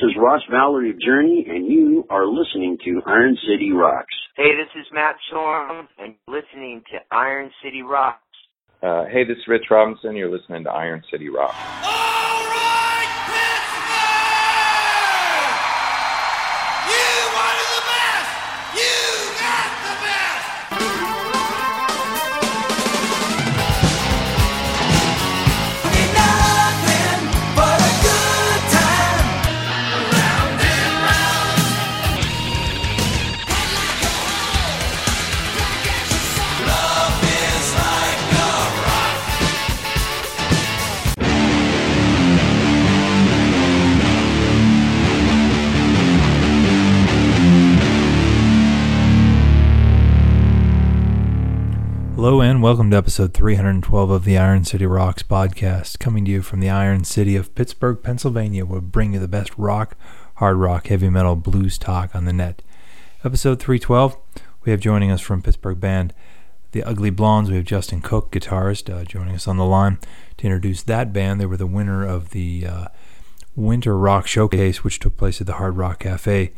This is Ross Valerie of Journey, and you are listening to Iron City Rocks. Hey, this is Matt Storm, and you're listening to Iron City Rocks. Hey, this is Rich Robinson. You're listening to Iron City Rocks. Oh! Hello and welcome to episode 312 of the Iron City Rocks podcast, coming to you from the Iron City of Pittsburgh, Pennsylvania, where we bring you the best rock, hard rock, heavy metal, blues talk on the net. Episode 312, we have joining us from Pittsburgh band The Ugly Blondes. We have Justin Cook, guitarist, joining us on the line to introduce that band. They were the winner of the Winter Rock Showcase, which took place at the Hard Rock Cafe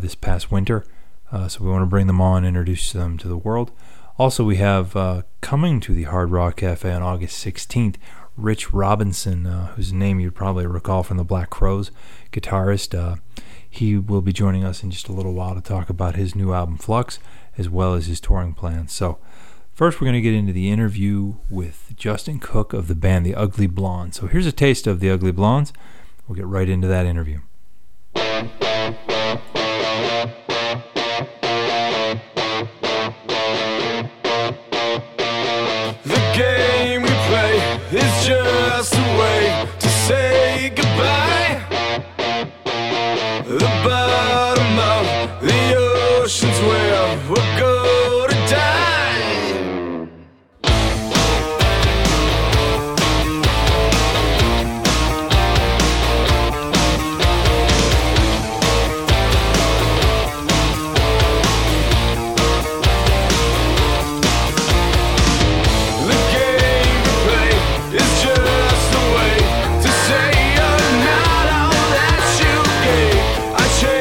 this past winter. So we want to bring them on and introduce them to the world. Also, we have coming to the Hard Rock Cafe on August 16th, Rich Robinson, whose name you probably recall from the Black Crowes, guitarist. He will be joining us in just a little while to talk about his new album, Flux, as well as his touring plans. So first, we're going to get into the interview with Justin Cook of the band The Ugly Blondes. So here's a taste of The Ugly Blondes. We'll get right into that interview. It's just a way to say goodbye. The bottom of the ocean's where we'll go to die. Just the way to say you're not all that you gave. I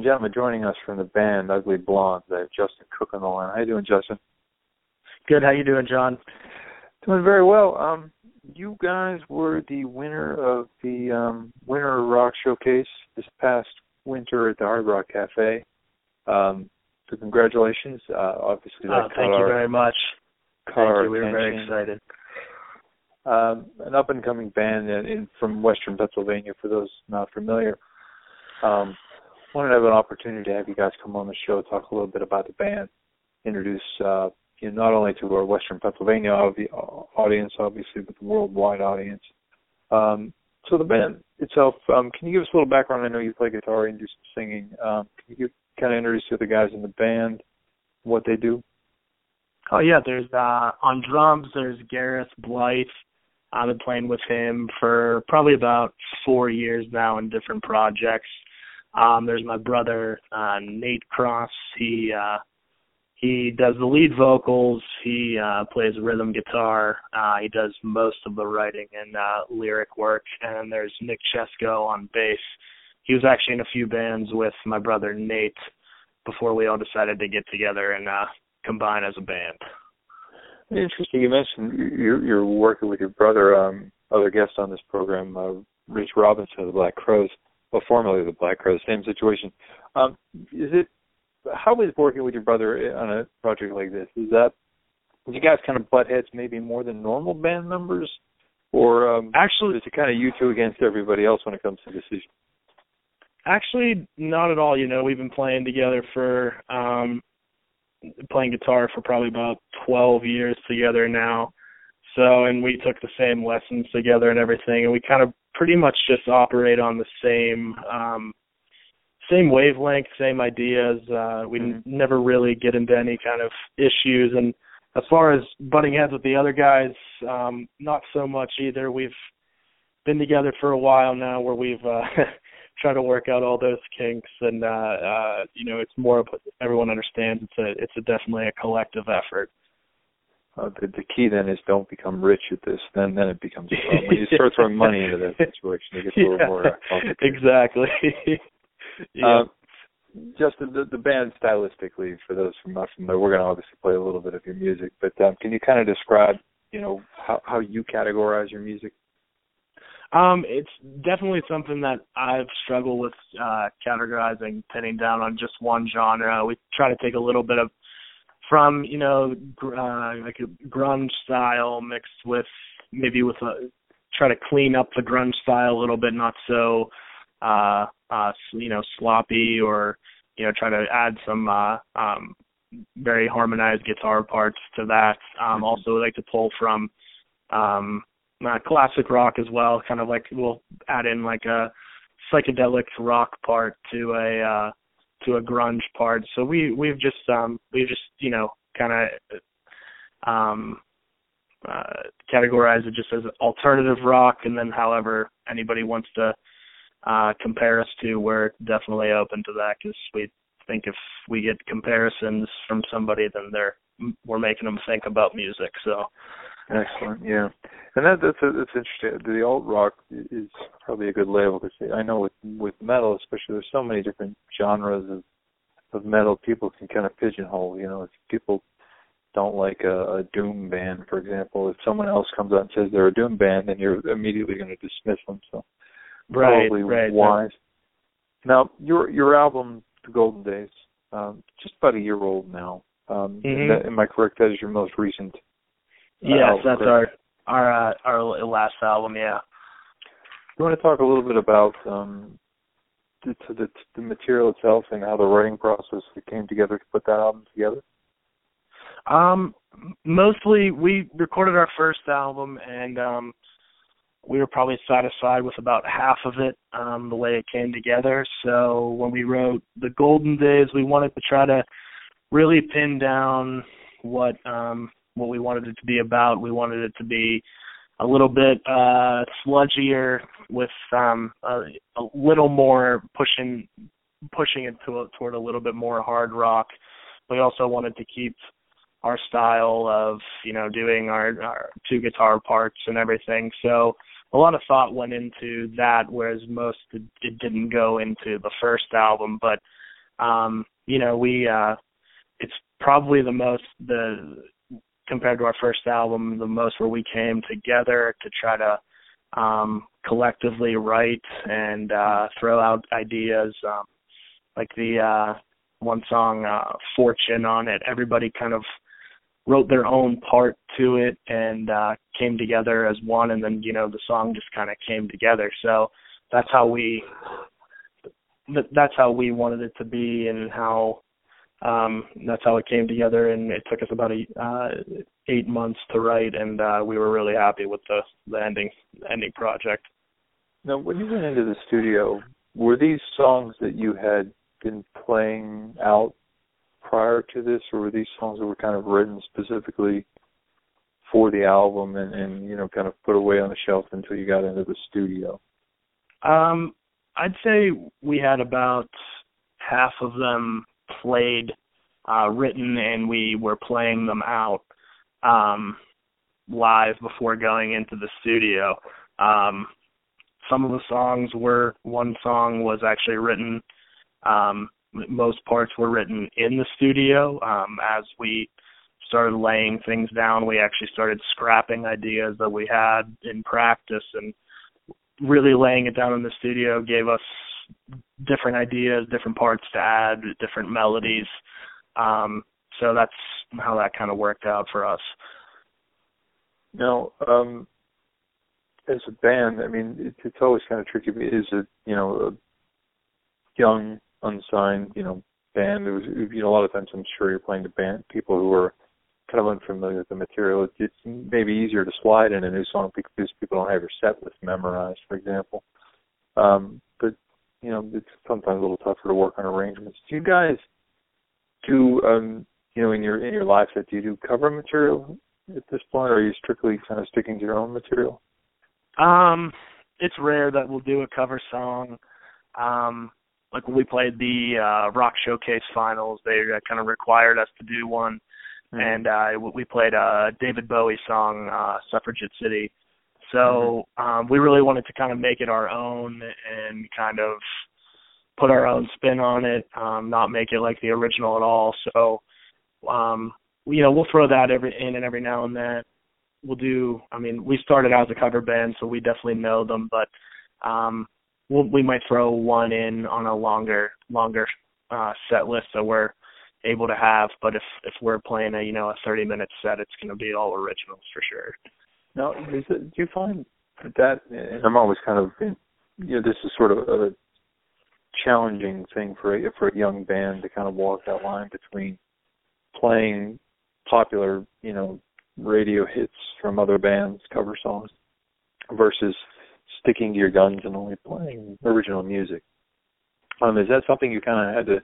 and gentlemen, joining us from the band Ugly Blondes, they have Justin Cook on the line. How you doing, Justin? Good. How you doing, John? Doing very well. You guys were the winner of the Winter Rock Showcase this past winter at the Hard Rock Cafe. So congratulations. Obviously, that thank you very much. Thank you. We were very excited. An up-and-coming band from Western Pennsylvania, for those not familiar. Wanted to have an opportunity to have you guys come on the show, talk a little bit about the band, introduce not only to our Western Pennsylvania audience, obviously, but the worldwide audience. So the band itself, can you give us a little background? I know you play guitar and do some singing. Can you kind of introduce the other guys in the band, what they do? Oh, yeah. There's on drums, there's Gareth Blythe. I've been playing with him for probably about 4 years now in different projects. There's my brother, Nate Cross. He does the lead vocals. He plays rhythm guitar. He does most of the writing and lyric work. And there's Nick Chesko on bass. He was actually in a few bands with my brother Nate before we all decided to get together and combine as a band. Interesting. You mentioned you're working with your brother. Other guest on this program, Rich Robinson of the Black Crowes, well, formerly the Black Crowes, same situation. How is working with your brother on a project like this? Do you guys kind of butt heads maybe more than normal band members, or actually, is it kind of you two against everybody else when it comes to decisions? Actually, not at all. You know, we've been playing together for playing guitar for probably about 12 years together now. So, and we took the same lessons together and everything, and we kind of pretty much just operate on the same wavelength, same ideas. We never really get into any kind of issues. And as far as butting heads with the other guys, not so much either. We've been together for a while now, where we've tried to work out all those kinks. And it's more of everyone understands. It's definitely a collective effort. The key then is don't become rich at this. Then it becomes a problem. When you start throwing money into that situation, it gets a little more complicated. Exactly. Yeah. Just the band stylistically, for those who are not familiar, we're going to obviously play a little bit of your music, but can you kind of describe, how you categorize your music? It's definitely something that I've struggled with categorizing, pinning down on just one genre. We try to take a little bit of from, like a grunge style mixed with try to clean up the grunge style a little bit, not so sloppy, or try to add some very harmonized guitar parts to that. Also, we like to pull from classic rock as well. Kind of like we'll add in like a psychedelic rock part to a grunge part. So we've categorized it just as alternative rock, and then however anybody wants to compare us to, we're definitely open to that, because we think if we get comparisons from somebody, then we're making them think about music. So excellent, yeah. And that's interesting. The alt rock is probably a good label, because I know with metal, especially, there's so many different genres of metal. People can kind of pigeonhole. If people don't like a doom band, for example, if someone else comes out and says they're a doom band, then you're immediately going to dismiss them. So. Probably right. Wise. Now, your album, The Golden Days, just about a year old now. Am I correct? That is your most recent. Yes, that's correct? our last album. Yeah. You want to talk a little bit about the material itself and how the writing process came together to put that album together? Mostly, we recorded our first album and. We were probably satisfied with about half of it, the way it came together. So when we wrote The Golden Days, we wanted to try to really pin down what we wanted it to be about. We wanted it to be a little bit sludgier, with a little more pushing it toward a little bit more hard rock. We also wanted to keep our style of, doing our two guitar parts and everything. So a lot of thought went into that, whereas most it didn't go into the first album. But It's probably compared to our first album, the most where we came together to try to collectively write and throw out ideas. Like the one song, Fortune, on it, everybody kind of wrote their own part to it and came together as one, and then, the song just kind of came together. So that's how we wanted it to be, and that's how it came together. And it took us about 8 months to write, and we were really happy with the ending project. Now, when you went into the studio, were these songs that you had been playing out prior to this, or were these songs that were kind of written specifically for the album and kind of put away on the shelf until you got into the studio? I'd say we had about half of them played, written, and we were playing them out live before going into the studio. Some of the songs one song was actually written, most parts were written in the studio. As we started laying things down, we actually started scrapping ideas that we had in practice, and really laying it down in the studio gave us different ideas, different parts to add, different melodies. So that's how that kind of worked out for us. Now, as a band, I mean, it's always kind of tricky. Is it, a young, unsigned, band? It was, a lot of times I'm sure you're playing to band people who are kind of unfamiliar with the material. It's maybe easier to slide in a new song because people don't have your set list memorized, for example. But it's sometimes a little tougher to work on arrangements. Do you guys do in your live set, do you do cover material at this point, or are you strictly kind of sticking to your own material? It's rare that we'll do a cover song. Like when we played the Rock Showcase Finals, they kind of required us to do one. And we played a David Bowie song, Suffragette City. So we really wanted to kind of make it our own and kind of put our own spin on it, not make it like the original at all. So, we'll throw that every now and then. We'll do, we started out as a cover band, so we definitely know them, but we might throw one in on a longer set list that we're able to have. But if we're playing a 30-minute set, it's going to be all originals for sure. Now, do you find that, and I'm always kind of, this is sort of a challenging thing for a young band to kind of walk that line between playing popular, radio hits from other bands, cover songs, versus sticking to your guns and only playing original music. Is that something you kind of had to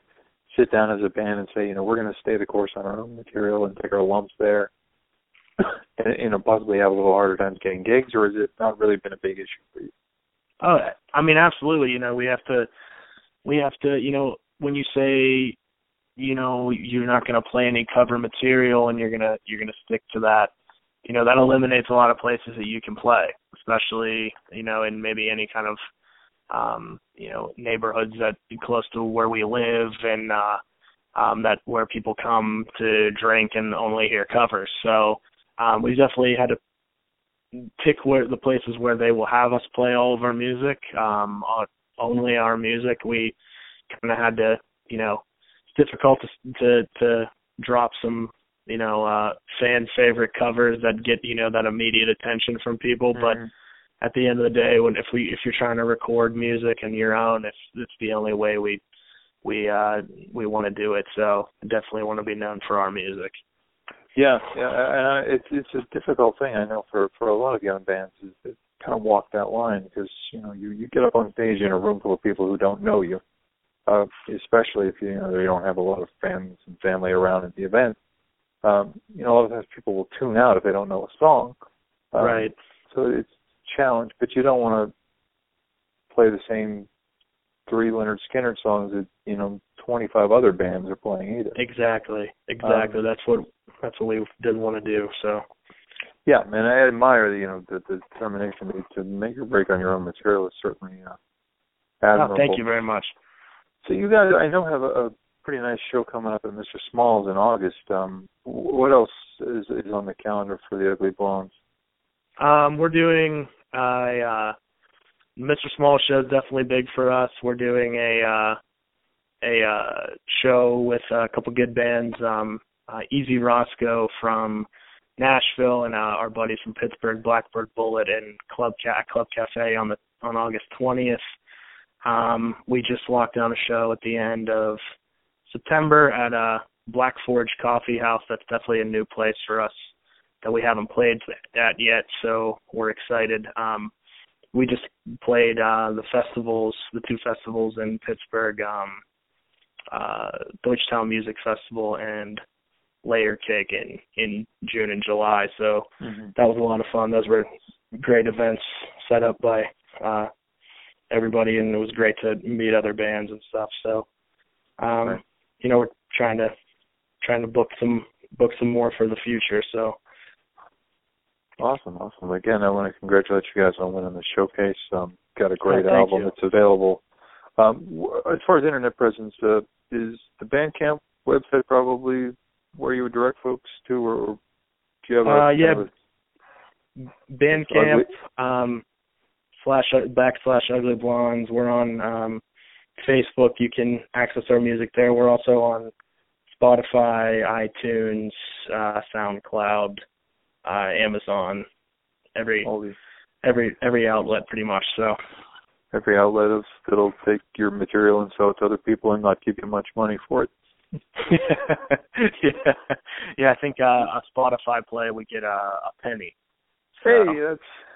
sit down as a band and say, we're going to stay the course on our own material and take our lumps there and possibly have a little harder time getting gigs, or has it not really been a big issue for you? Oh, absolutely. We have to, when you say, you're not going to play any cover material and you're going to stick to that, that eliminates a lot of places that you can play, especially, in maybe any kind of, neighborhoods that close to where we live and that where people come to drink and only hear covers. So we definitely had to pick the places where they will have us play all of our music, only our music. We kind of had to, it's difficult to drop some, fan favorite covers that get, that immediate attention from people, but at the end of the day, if you're trying to record music and your own, it's the only way we want to do it. So I definitely want to be known for our music. Yeah, and it's a difficult thing, I know, for a lot of young bands is to kind of walk that line, because you get up on stage in a room full of people who don't know you, especially if they don't have a lot of friends and family around at the event. A lot of times people will tune out if they don't know a song. Right. So it's challenge, but you don't want to play the same 3 Lynyrd Skynyrd songs that 25 other bands are playing either. Exactly. That's what we didn't want to do. So yeah, man, I admire the determination to make or break on your own material is certainly admirable. Thank you very much. So you guys, I know, have a pretty nice show coming up at Mr. Smalls in August. What else is on the calendar for the Ugly Blondes? We're doing a Mr. Smalls show is definitely big for us. We're doing a show with a couple good bands, Easy Roscoe from Nashville and our buddies from Pittsburgh, Blackbird Bullet, and Club Cafe on August 20th. We just locked down a show at the end of September at Black Forge Coffee House. That's definitely a new place for us that we haven't played at yet, so we're excited. We just played the two festivals in Pittsburgh, Deutschtown Music Festival and Layer Kick in June and July. So that was a lot of fun. Those were great events set up by everybody, and it was great to meet other bands and stuff. So, you know, we're trying to book some more for the future. So. Awesome. Again, I want to congratulate you guys on winning the showcase. Got a great album that's available. As far as internet presence, is the Bandcamp website probably where you would direct folks to, or do you have Bandcamp / Ugly Blondes. We're on Facebook. You can access our music there. We're also on Spotify, iTunes, SoundCloud, Amazon, every outlet pretty much. So every outlet that'll take your material and sell it to other people and not give you much money for it. Yeah. I think a Spotify play we get a penny. So,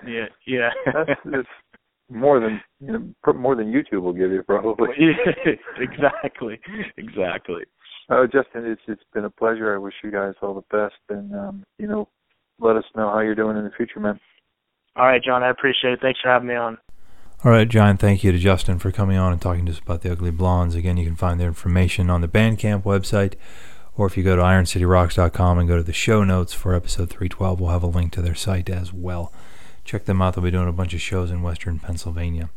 hey, that's that's more than YouTube will give you probably. Exactly. Justin, it's been a pleasure. I wish you guys all the best, and let us know how you're doing in the future, man. All right, John, I appreciate it. Thanks for having me on. All right, John, thank you to Justin for coming on and talking to us about the Ugly Blondes. Again, you can find their information on the Bandcamp website, or if you go to ironcityrocks.com and go to the show notes for episode 312, we'll have a link to their site as well. Check them out. They'll be doing a bunch of shows in Western Pennsylvania.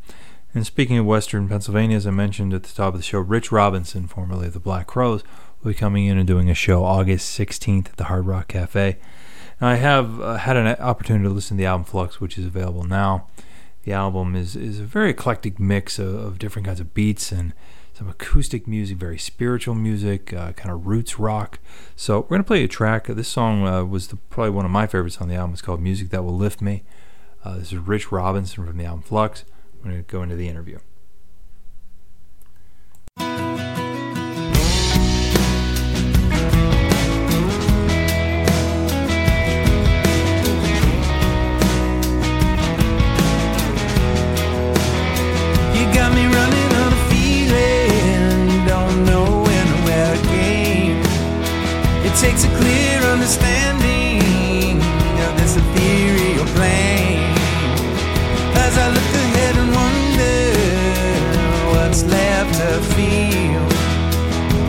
And speaking of Western Pennsylvania, as I mentioned at the top of the show, Rich Robinson, formerly of the Black Crowes, will be coming in and doing a show August 16th at the Hard Rock Cafe. Now, I have had an opportunity to listen to the album Flux, which is available now. The album is a very eclectic mix of different kinds of beats and some acoustic music, very spiritual music, kind of roots rock. So we're going to play a track. This song was probably one of my favorites on the album. It's called Music That Will Lift Me. This is Rich Robinson from the album Flux. I'm going to go into the interview. Takes a clear understanding of this ethereal plane. As I look ahead and wonder what's left to feel,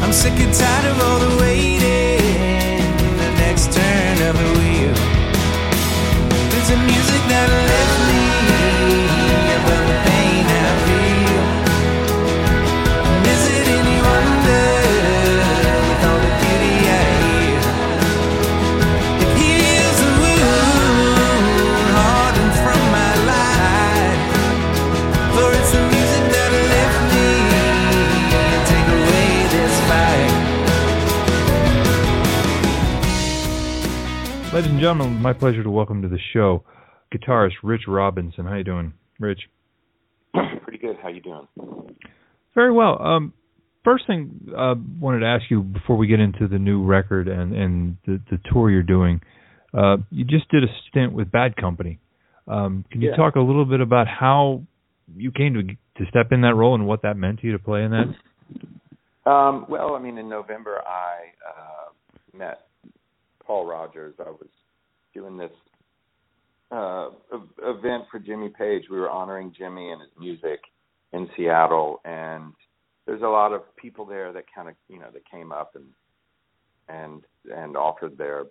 I'm sick and tired of all the waiting, the next turn of the wheel. There's a music that left me about the pain I feel. And is it any wonder? Ladies and gentlemen, my pleasure to welcome to the show guitarist Rich Robinson. How you doing, Rich? Pretty good. How you doing? Very well. First thing I wanted to ask you before we get into the new record and the tour you're doing, you just did a stint with Bad Company. Can you talk a little bit about how you came to step in that role and what that meant to you to play in that? Well, I mean, in November I met Paul Rodgers. I was doing this event for Jimmy Page. We were honoring Jimmy and his music in Seattle, and there's a lot of people there that kind of, that came up and offered their,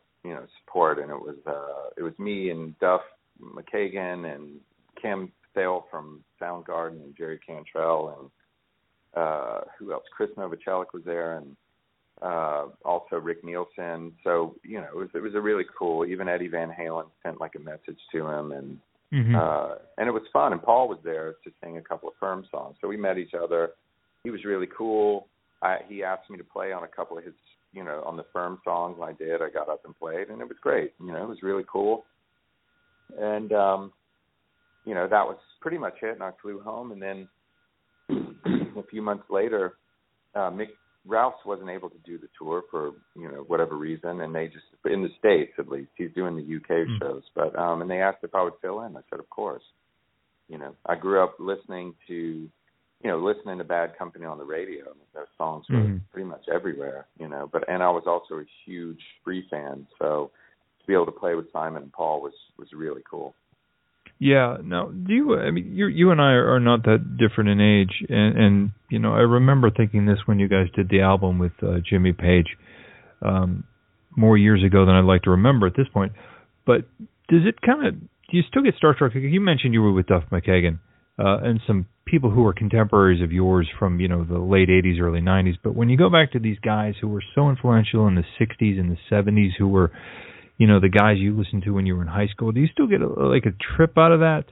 support. And it was me and Duff McKagan and Kim Thayil from Soundgarden and Jerry Cantrell and who else? Chris Novoselic was there, and also Rick Nielsen. So, you know, it was a really cool, even Eddie Van Halen sent like a message to him, and mm-hmm. And it was fun. And Paul was there to sing a couple of Firm songs. So we met each other. He was really cool. He asked me to play on a couple of his, you know, on the Firm songs. I did. I got up and played, and it was great. You know, it was really cool. And, you know, that was pretty much it. And I flew home. And then a few months later, Ralph's wasn't able to do the tour for, you know, whatever reason. And they just, in the States at least, he's doing the UK shows. But, and they asked if I would fill in. I said, of course. You know, I grew up listening to Bad Company on the radio. Those songs were pretty much everywhere, you know. And I was also a huge Free fan. So to be able to play with Simon and Paul was really cool. Yeah. Now, you and I are not that different in age, and you know, I remember thinking this when you guys did the album with Jimmy Page more years ago than I'd like to remember at this point. But do you still get Star Trek? You mentioned you were with Duff McKagan and some people who are contemporaries of yours from, you know, the late 80s, early 90s. But when you go back to these guys who were so influential in the 60s and the 70s, who were, you know, the guys you listened to when you were in high school, do you still get a trip out of that?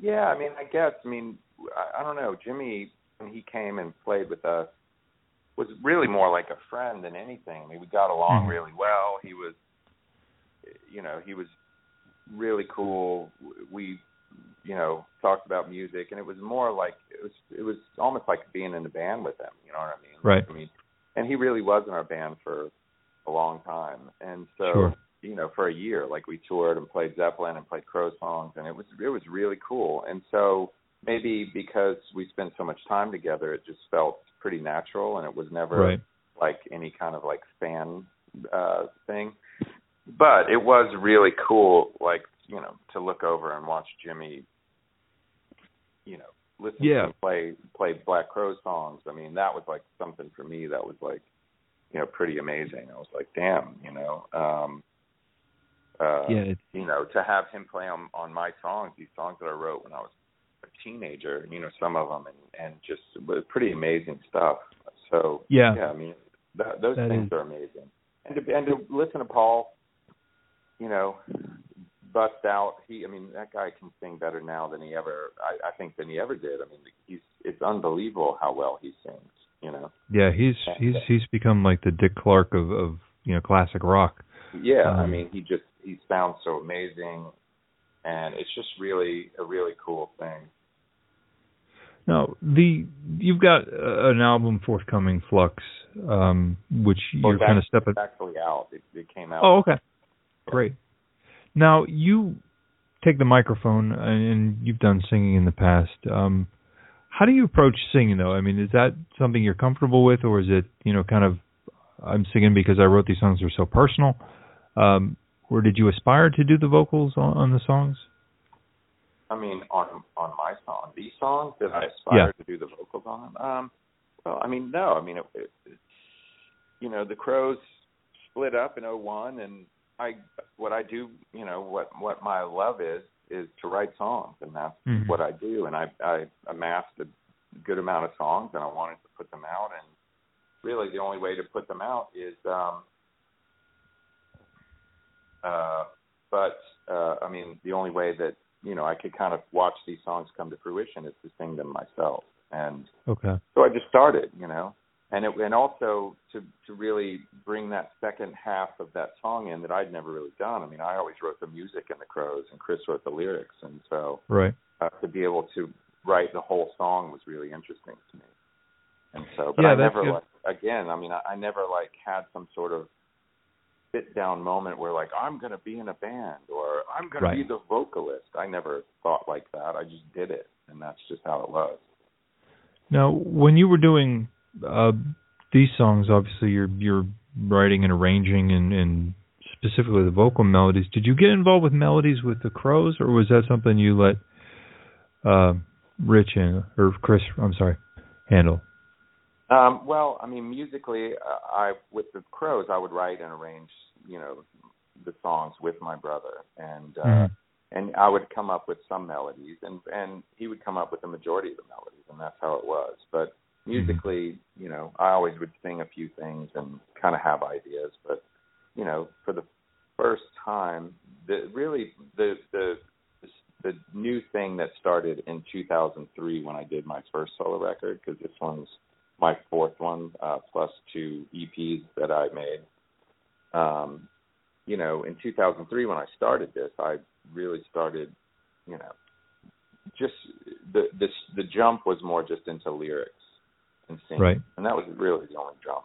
Yeah, I mean, I guess. I mean, I don't know. Jimmy, when he came and played with us, was really more like a friend than anything. I mean, we got along really well. He was, you know, really cool. We, you know, talked about music, and it was more like, it was almost like being in the band with him. You know what I mean? Right. I mean, and he really was in our band for a long time, and so you know, for a year, like, we toured and played Zeppelin and played Crow songs, and it was really cool. And so maybe because we spent so much time together, it just felt pretty natural, and it was never like any kind of like fan thing. But it was really cool, like, you know, to look over and watch Jimmy, you know, listen to him play Black Crowes songs. I mean, that was like something for me that was like, you know, pretty amazing. I was like, damn, you know, you know, to have him play on my songs, these songs that I wrote when I was a teenager, you know, some of them, and just pretty amazing stuff. So, I mean, those things are amazing. And to listen to Paul, you know, bust out, that guy can sing better now than he ever, I think, than he ever did. I mean, it's unbelievable how well he sings. You know. Yeah, he's become like the Dick Clark of you know, classic rock. Yeah, I mean, he sounds so amazing, and it's just really a really cool thing. Now, you've got an album forthcoming, Flux, which you're kind of stepping. It's actually out. It came out. Oh, okay, great. Now you take the microphone, and you've done singing in the past. How do you approach singing, though? I mean, is that something you're comfortable with, or is it, you know, kind of, I'm singing because I wrote these songs, they're so personal? Or did you aspire to do the vocals on the songs? I mean, on my song, these songs, did I aspire to do the vocals on them? Well, I mean, no. I mean, you know, the Crowes split up in 2001, and what I do, you know, what my love is to write songs, and that's what I do. And I amassed a good amount of songs, and I wanted to put them out. And really, the only way to put them out is, I mean, the only way that, you know, I could kind of watch these songs come to fruition is to sing them myself. And so I just started, you know, and also to really bring that second half of that song in that I'd never really done. I mean, I always wrote the music in the Crowes, and Chris wrote the lyrics, and so to be able to write the whole song was really interesting to me. And so, but I never I never like had some sort of sit down moment where like I'm going to be in a band or I'm going to be the vocalist. I never thought like that. I just did it, and that's just how it was. Now, when you were doing these songs, obviously you're writing and arranging and specifically the vocal melodies. Did you get involved with melodies with the Crowes, or was that something you let Rich or Chris, I'm sorry, handle? Well, I mean, musically, with the Crowes, I would write and arrange, you know, the songs with my brother, and I would come up with some melodies, and he would come up with the majority of the melodies, and that's how it was. But musically, you know, I always would sing a few things and kind of have ideas, but, you know, for the first time, the new thing that started in 2003 when I did my first solo record, because this one's my fourth one, plus two EPs that I made. You know, in 2003 when I started this, I really started, you know, just the jump was more just into lyrics and singing, right. And that was really the only jump.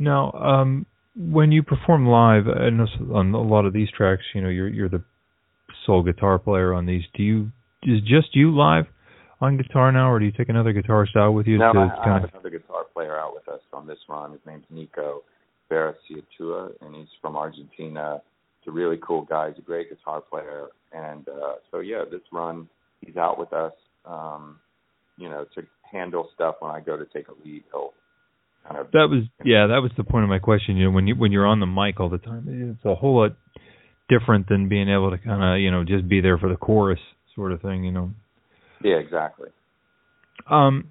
Now, when you perform live, and on a lot of these tracks, you know, you're the sole guitar player on these. Is just you live on guitar now, or do you take another guitarist out with you? No, I have another guitar player out with us on this run. His name's Nico Baraciotua, and he's from Argentina. He's a really cool guy. He's a great guitar player. And so, yeah, this run, he's out with us, you know, to handle stuff when I go to take a lead. He'll kind of... that was the point of my question. You know, when you're on the mic all the time, it's a whole lot different than being able to kind of, you know, just be there for the chorus sort of thing, you know. Yeah, exactly. The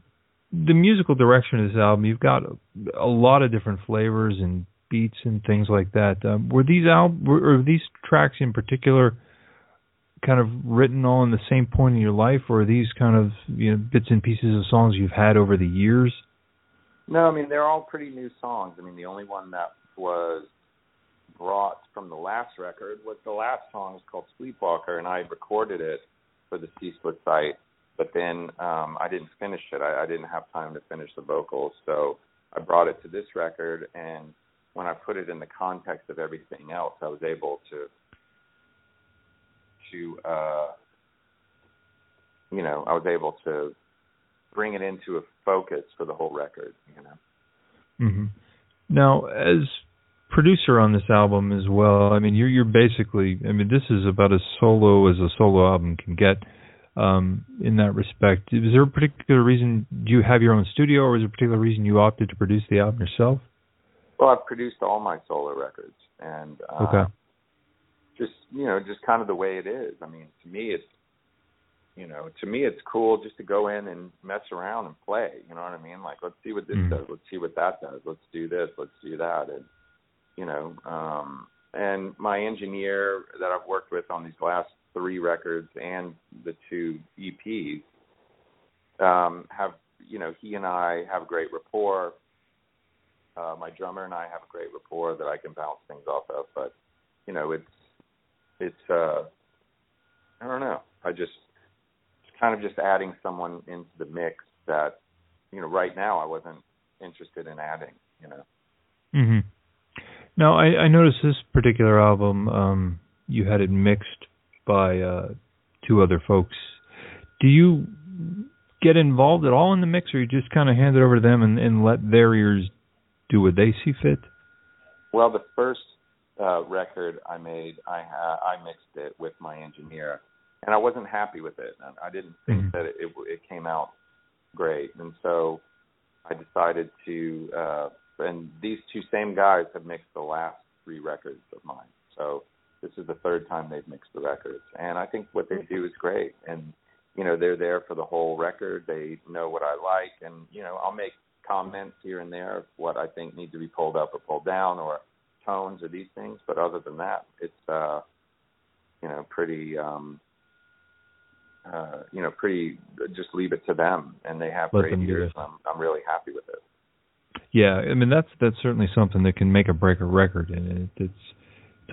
musical direction of this album, you've got a lot of different flavors and beats and things like that. Were these tracks in particular kind of written all in the same point in your life, or are these kind of, you know, bits and pieces of songs you've had over the years? No, I mean, they're all pretty new songs. I mean, the only one that was brought from the last record was the last song. It's called Sleepwalker, and I recorded it for the Ceaseless site, but then I didn't finish it. I didn't have time to finish the vocals, so I brought it to this record, and when I put it in the context of everything else, I was able to bring it into a focus for the whole record, you know. Mm-hmm. Now, as producer on this album as well, I mean, you're basically, I mean, this is about as solo as a solo album can get in that respect. Is there a particular reason? Do you have your own studio, or is there a particular reason you opted to produce the album yourself? Well, I've produced all my solo records, and just, you know, just kind of the way it is. I mean, to me it's cool just to go in and mess around and play. You know what I mean? Like, let's see what this does. Let's see what that does. Let's do this. Let's do that. And, you know, and my engineer that I've worked with on these last three records and the two EPs have, you know, he and I have a great rapport. My drummer and I have a great rapport that I can bounce things off of, but, you know, it's I don't know. I just, it's kind of just adding someone into the mix that, you know, right now I wasn't interested in adding, you know. Mm-hmm. Now, I noticed this particular album, you had it mixed by two other folks. Do you get involved at all in the mix, or you just kind of hand it over to them and let their ears do what they see fit? Well, the first record I made, I mixed it with my engineer, and I wasn't happy with it. I didn't think that it came out great, and so I decided to. And these two same guys have mixed the last three records of mine, so this is the third time they've mixed the records, and I think what they do is great. And, you know, they're there for the whole record. They know what I like, and, you know, I'll make comments here and there of what I think need to be pulled up or pulled down, or tones or these things, but other than that, it's you know, pretty you know, pretty just leave it to them, and they have great ears, and I'm really happy with it. Yeah, I mean, that's certainly something that can make or break a record, and it's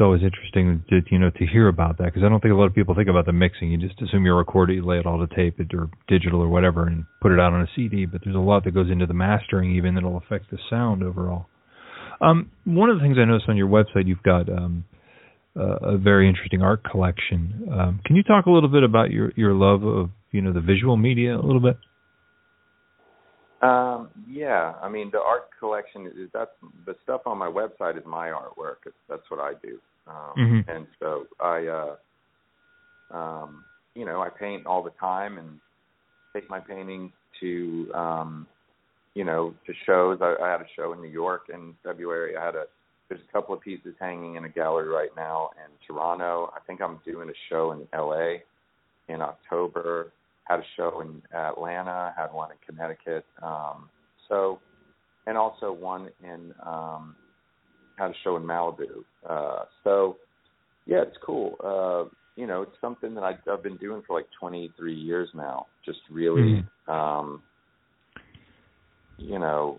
always interesting to, you know, to hear about that, because I don't think a lot of people think about the mixing. You just assume you record it, you lay it all to tape it or digital or whatever and put it out on a CD, but there's a lot that goes into the mastering even that'll affect the sound overall. One of the things I noticed on your website, you've got a very interesting art collection. Can you talk a little bit about your love of, you know, the visual media a little bit? Yeah, I mean, the art collection, that's the stuff on my website is my artwork. That's what I do. And so I, you know, I paint all the time and take my paintings to, you know, to shows. I had a show in New York in February. There's a couple of pieces hanging in a gallery right now in Toronto. I think I'm doing a show in LA in October. had a show in Atlanta, had one in Connecticut. And also one in, had a show in Malibu. Yeah, it's cool. You know, it's something that I've been doing for like 23 years now, just really, you know,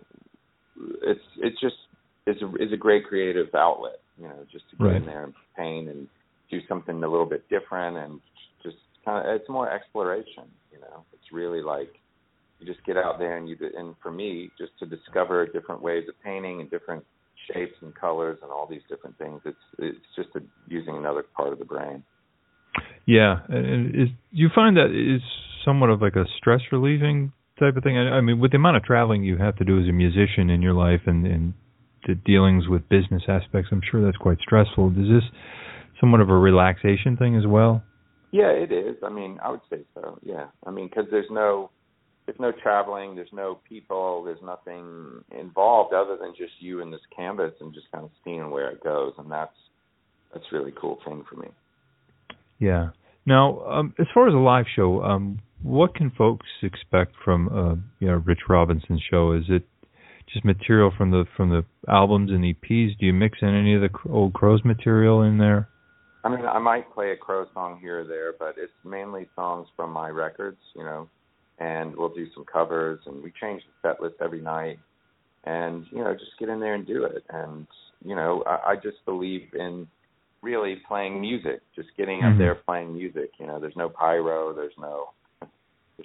it's a great creative outlet, you know, just to get in there and paint and do something a little bit different, and just kind of, it's more exploration, you know, it's really like you just get out there and for me, just to discover different ways of painting and different shapes and colors and all these different things. It's just using another part of the brain. Yeah, and do you find that is somewhat of like a stress relieving type of thing? I mean, with the amount of traveling you have to do as a musician in your life, and the dealings with business aspects, I'm sure that's quite stressful. Is this somewhat of a relaxation thing as well? Yeah, it is. I mean, I would say so. Yeah, I mean, because there's no traveling, there's no people, there's nothing involved other than just you and this canvas and just kind of seeing where it goes, and that's a really cool thing for me. Yeah. Now, as far as a live show, what can folks expect from Rich Robinson's show? Is it just material from the albums and EPs? Do you mix in any of the old Crows material in there? I mean, I might play a Crow song here or there, but it's mainly songs from my records, you know, and we'll do some covers, and we change the set list every night, and, you know, just get in there and do it. And, you know, I just believe in really playing music, just getting up there playing music. You know, there's no pyro, there's no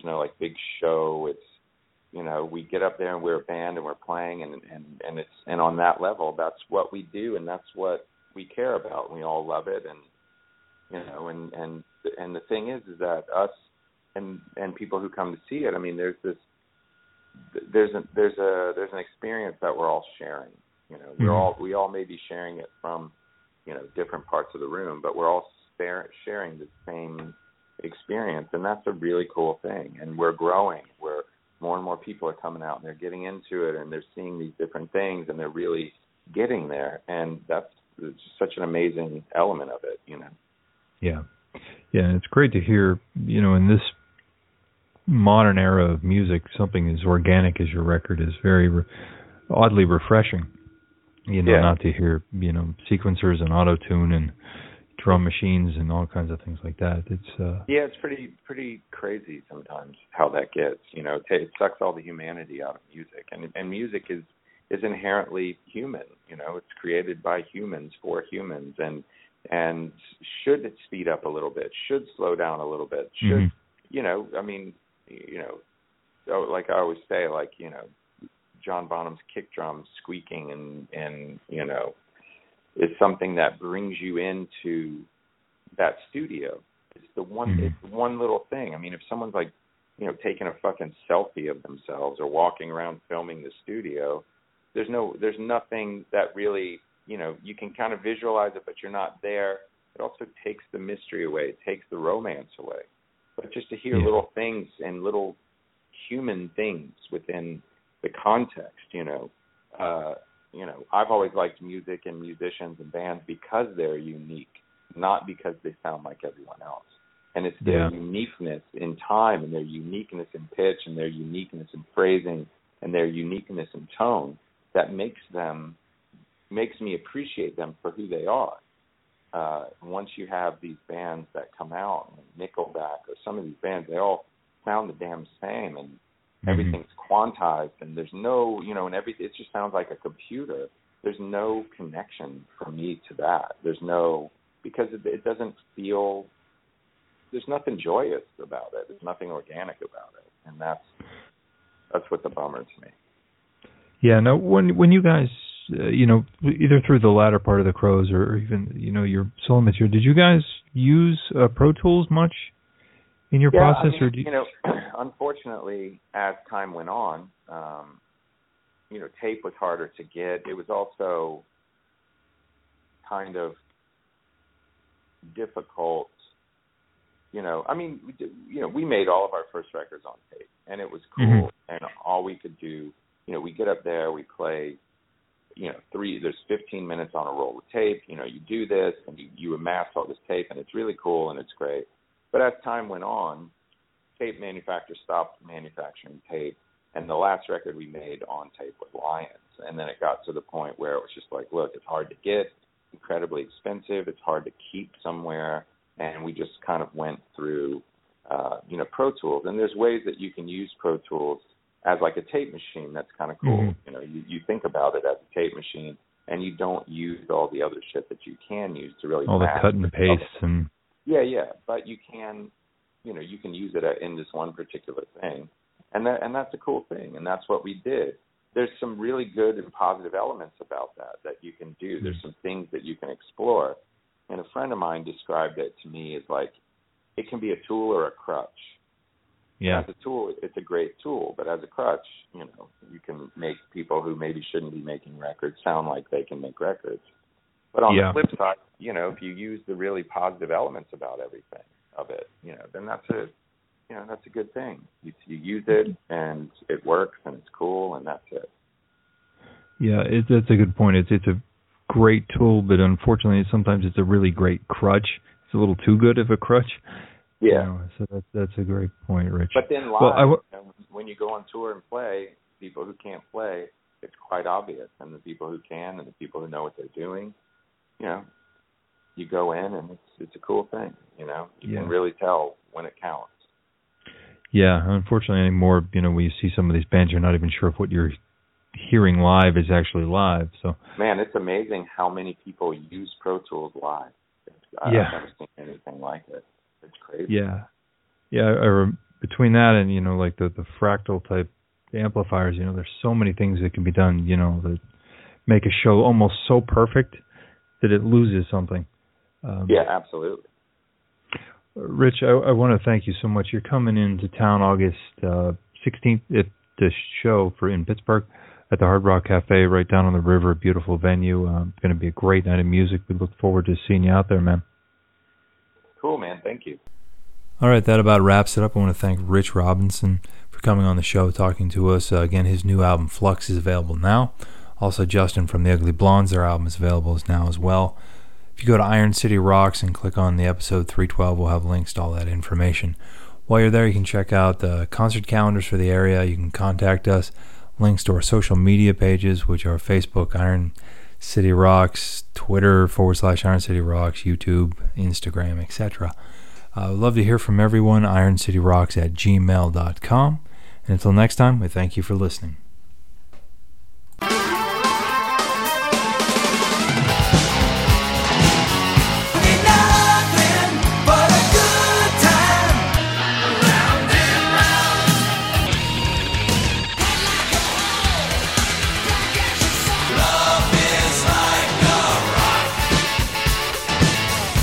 like big show. It's, you know, we get up there and we're a band and we're playing, and it's, and on that level, that's what we do and that's what we care about, and we all love it. And, you know, and the thing is that us and people who come to see it, I mean, there's an experience that we're all sharing. You know, we all may be sharing it from, you know, different parts of the room, but we're all sharing the same experience, and that's a really cool thing. And we're growing, where more and more people are coming out and they're getting into it, and they're seeing these different things, and they're really getting there, and that's just such an amazing element of it, you know. Yeah, and it's great to hear, you know, in this modern era of music, something as organic as your record is very oddly refreshing. You know, not to hear, you know, sequencers and auto-tune and drum machines and all kinds of things like that. It's it's pretty crazy sometimes how that gets. You know, it sucks all the humanity out of music, and music is inherently human. You know, it's created by humans for humans, and should speed up a little bit, should slow down a little bit, should you know? I mean, you know, so like I always say, like, you know, John Bonham's kick drum squeaking and you know, is something that brings you into that studio. It's the one little thing. I mean, if someone's like, you know, taking a fucking selfie of themselves or walking around filming the studio, there's nothing that really, you know, you can kind of visualize it, but you're not there. It also takes the mystery away. It takes the romance away. But just to hear little things and little human things within the context, you know, I've always liked music and musicians and bands because they're unique, not because they sound like everyone else. And it's their uniqueness in time, and their uniqueness in pitch, and their uniqueness in phrasing, and their uniqueness in tone that makes me appreciate them for who they are. Once you have these bands that come out, like Nickelback or some of these bands, they all sound the damn same, and everything's quantized, and there's no, you know, and everything, it just sounds like a computer. There's no connection for me to that. There's no, because it doesn't feel, there's nothing joyous about it. There's nothing organic about it. And that's what's a bummer to me. Yeah, no, when you guys, you know, either through the latter part of the Crows or even, you know, your solo material, did you guys use Pro Tools much in your process? I mean, or do you know, unfortunately, as time went on, you know, tape was harder to get. It was also kind of difficult, you know. I mean, we made all of our first records on tape, and it was cool. And all we could do, you know, we get up there, we play, you know, there's 15 minutes on a roll of tape. You know, you do this, and you amass all this tape, and it's really cool, and it's great. But as time went on, tape manufacturer stopped manufacturing tape, and the last record we made on tape was Lions. And then it got to the point where it was just like, look, it's hard to get, incredibly expensive, it's hard to keep somewhere, and we just kind of went through, Pro Tools. And there's ways that you can use Pro Tools as like a tape machine. That's kind of cool. Mm-hmm. You know, you think about it as a tape machine, and you don't use all the other shit that you can use to really all the cut and paste and yeah. But you can, you can use it in this one particular thing, and that's a cool thing, and that's what we did. There's some really good and positive elements about that you can do. There's some things that you can explore. And a friend of mine described it to me as like, it can be a tool or a crutch. Yeah. As a tool, it's a great tool, but as a crutch, you can make people who maybe shouldn't be making records sound like they can make records. But on the flip side, if you use the really positive elements about everything of it, then that's that's a good thing. You use it, and it works, and it's cool, and that's it. Yeah, that's a good point. It's a great tool, but unfortunately, sometimes it's a really great crutch. It's a little too good of a crutch. Yeah. So that's a great point, Rich. But then live, when you go on tour and play, people who can't play, it's quite obvious. And the people who can and the people who know what they're doing, you go in, and it's a cool thing, You can really tell when it counts. Yeah, unfortunately anymore, we see some of these bands, you're not even sure if what you're hearing live is actually live. So man, it's amazing how many people use Pro Tools live. I've never seen anything like it. It's crazy. Yeah. Between that and the fractal type amplifiers, there's so many things that can be done, that make a show almost so perfect that it loses something. Yeah, absolutely. Rich, I want to thank you so much. You're coming into town August 16th at the show in Pittsburgh at the Hard Rock Cafe right down on the river, a beautiful venue. It's going to be a great night of music. We look forward to seeing you out there, man. Cool, man. Thank you. All right, that about wraps it up. I want to thank Rich Robinson for coming on the show, talking to us. Again, his new album, Flux, is available now. Also, Justin from The Ugly Blondes, their album is available now as well. If you go to Iron City Rocks and click on the episode 312, we'll have links to all that information. While you're there, you can check out the concert calendars for the area. You can contact us. Links to our social media pages, which are Facebook, Iron City Rocks, Twitter, / Iron City Rocks, YouTube, Instagram, etc. I'd love to hear from everyone. IronCityRocks@gmail.com. And until next time, we thank you for listening.